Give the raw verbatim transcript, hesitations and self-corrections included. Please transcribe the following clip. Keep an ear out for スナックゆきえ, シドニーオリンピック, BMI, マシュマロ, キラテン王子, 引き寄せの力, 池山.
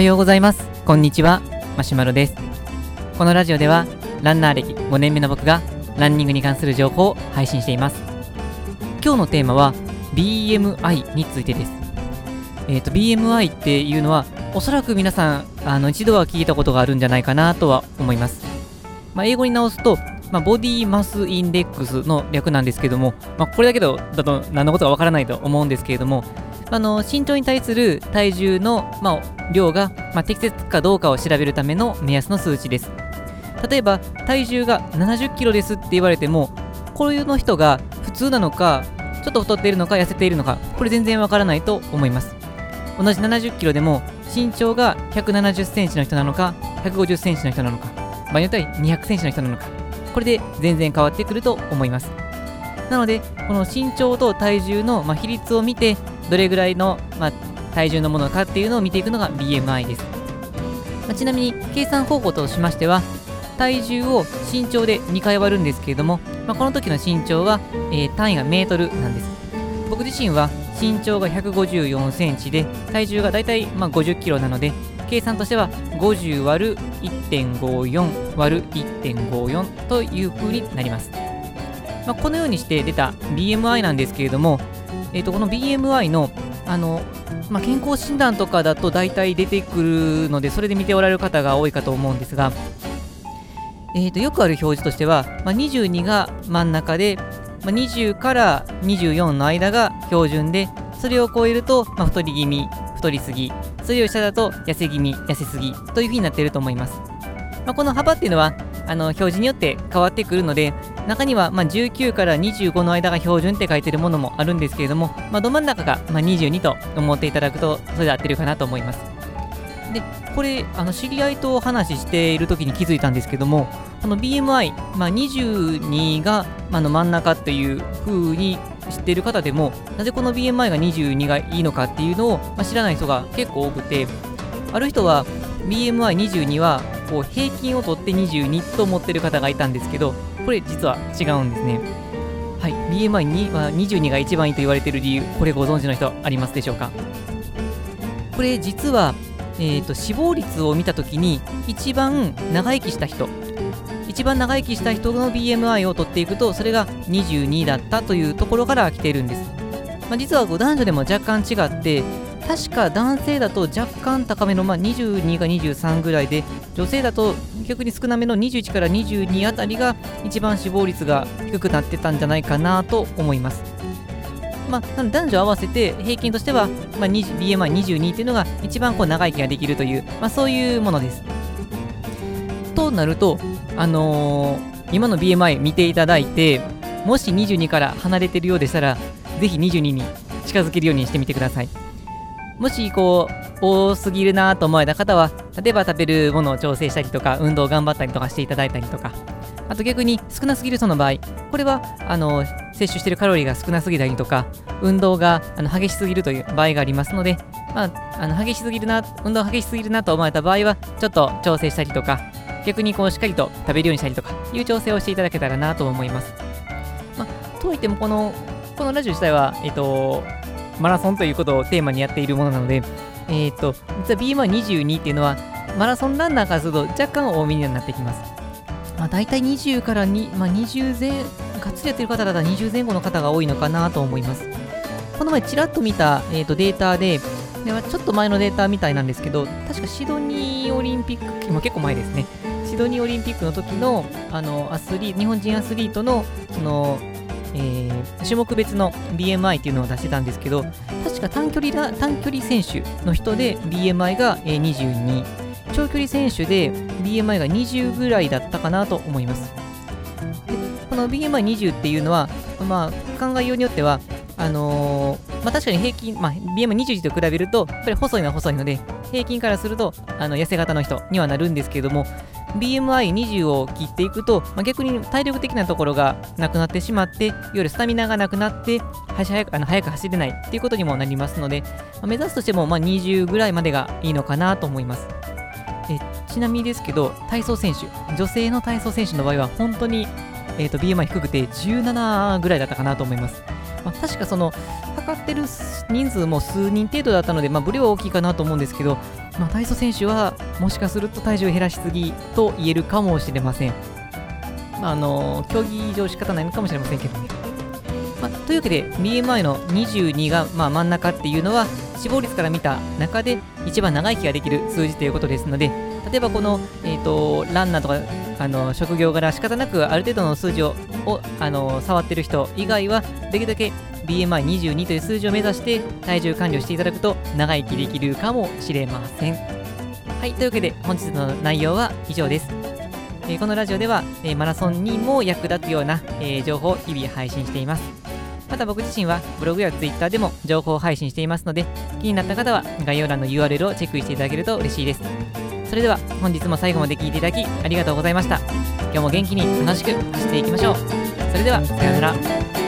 おはようございます。こんにちは。マシュマロです。このラジオではランナー歴ごねんめの僕がランニングに関する情報を配信しています。今日のテーマは ビーエムアイ についてです。えっと ビーエムアイ っていうのはおそらく皆さんあの一度は聞いたことがあるんじゃないかなとは思います。まあ、英語に直すと、まあ、ボディマスインデックスの略なんですけども、まあ、これだけどだと何のことかわからないと思うんですけれども、あの身長に対する体重の、まあ、量が、まあ、適切かどうかを調べるための目安の数値です。例えば体重がななじゅっキロですって言われても、こういうの人が普通なのかちょっと太っているのか痩せているのか、これ全然わからないと思います。同じななじゅっキロでも身長がひゃくななじゅっセンチの人なのかひゃくごじゅっセンチの人なのか、場合によってはにひゃくセンチの人なのか、これで全然変わってくると思います。なのでこの身長と体重の、まあ、比率を見てどれぐらいの、まあ、体重のものかっていうのを見ていくのが ビーエムアイ です。まあ、ちなみに計算方法としましては、体重を身長でにかい割るんですけれども、まあ、この時の身長は、えー、単位がメートルなんです。僕自身は身長がひゃくごじゅうよんセンチで体重がだいたい、まあ、ごじゅっキロなので、計算としてはごじゅう割る いってんごーよん 割る いってんごーよん という風になります。まあ、このようにして出た ビーエムアイ なんですけれども、えー、とこの ビーエムアイ の、あの、まあ、健康診断とかだと大体出てくるので、それで見ておられる方が多いかと思うんですが、えー、とよくある表示としては、まあ、にじゅうにが真ん中で、まあ、にじゅうからにじゅうよんの間が標準で、それを超えると、まあ、太り気味、太りすぎ、それを下だと痩せ気味、痩せすぎというふうになっていると思います。まあ、この幅っていうのはあの表示によって変わってくるので、中にはまあじゅうきゅうからにじゅうごの間が標準って書いてるものもあるんですけれども、まあ、ど真ん中がまあにじゅうにと思っていただくと、それで合ってるかなと思います。で、これあの知り合いとお話ししている時に気づいたんですけども、この ビーエムアイ、まあ、にじゅうにがあの真ん中という風に知っている方でも、なぜこの ビーエムアイ がにじゅうにがいいのかっていうのを、まあ、知らない人が結構多くて、ある人は ビーエムアイにじゅうに はこう平均を取ってにじゅうにと思ってる方がいたんですけど、これ実は違うんですね。はい、ビーエムアイに はにじゅうにが一番いいと言われている理由、これご存知の人ありますでしょうか。これ実は、えーと、死亡率を見たときに一番長生きした人一番長生きした人の ビーエムアイ を取っていくと、それがにじゅうにだったというところから来ているんです。まあ、実は男女でも若干違って、確か男性だと若干高めの、まあ、にじゅうにがにじゅうさんぐらいで、女性だと逆に少なめのにじゅういちからにじゅうにあたりが一番死亡率が低くなってたんじゃないかなと思います。まあ、男女合わせて平均としては、まあ、ビーエムアイにじゅうに というのが一番こう長生きができるという、まあ、そういうものです。となると、あのー、今の ビーエムアイ 見ていただいて、もしにじゅうにから離れているようでしたら、ぜひにじゅうにに近づけるようにしてみてください。もしこう多すぎるなと思われた方は、例えば食べるものを調整したりとか、運動を頑張ったりとかしていただいたりとか、あと逆に少なすぎる人の場合、これはあの摂取しているカロリーが少なすぎたりとか、運動があの激しすぎるという場合がありますので、まあ、あの激しすぎるな運動が激しすぎるなと思われた場合は、ちょっと調整したりとか、逆にこうしっかりと食べるようにしたりとかいう調整をしていただけたらなと思います。まあ、とはいってもこのこのラジオ自体は、えっとマラソンということをテーマにやっているものなので、えー、と実は ビーエムアイにじゅうに っていうのはマラソンランナーからすると若干多めになってきます。まあ、大体にじゅうからに、まあ、にじゅうぜんがっつりやってる方だったらにじゅうぜん後の方が多いのかなと思います。この前ちらっと見た、えー、とデータで、でちょっと前のデータみたいなんですけど、確かシドニーオリンピック、まあ、結構前ですね、シドニーオリンピックの時のあのアスリー日本人アスリートのそのえー、種目別の ビーエムアイ っていうのを出してたんですけど、確か短距離ラ、短距離選手の人で ビーエムアイ がにじゅうに、長距離選手で ビーエムアイ がにじゅうぐらいだったかなと思います。でこの ビーエムアイにじゅう っていうのは、まあ、考えようによってはあのーまあ、確かに平均、まあ、ビーエムアイにじゅういち と比べるとやっぱり細いのは細いので、平均からするとあの痩せ型の人にはなるんですけれども、ビーエムアイにじゅう を切っていくと、まあ、逆に体力的なところがなくなってしまって、いわゆるスタミナがなくなって早く、あの早く走れないっていうことにもなりますので、まあ、目指すとしてもまあにじゅうぐらいまでがいいのかなと思います。えちなみにですけど、体操選手、女性の体操選手の場合は本当に、えー、と ビーエムアイ 低くてじゅうななぐらいだったかなと思います。まあ、確かそのかってる人数も数人程度だったので、まあ、ブレは大きいかなと思うんですけど、まあ、体操選手はもしかすると体重を減らしすぎと言えるかもしれません。まあ、あの競技上仕方ないのかもしれませんけどね。まあ、というわけで ビーエムアイ のにじゅうにが、まあ、真ん中っていうのは死亡率から見た中で一番長生きができる数字ということですので、例えばこの、えー、とランナーとかあの職業柄仕方なくある程度の数字ををあの触ってる人以外はできるだけ ビーエムアイにじゅうに という数字を目指して体重管理をしていただくと長生きできるかもしれません。はい、というわけで本日の内容は以上です。えー、このラジオでは、えー、マラソンにも役立つような、えー、情報を日々配信しています。また僕自身はブログやツイッターでも情報を配信していますので、気になった方は概要欄の ユーアールエル をチェックしていただけると嬉しいです。それでは本日も最後まで聞いていただきありがとうございました。今日も元気に楽しく走っていきましょう。それではさようなら。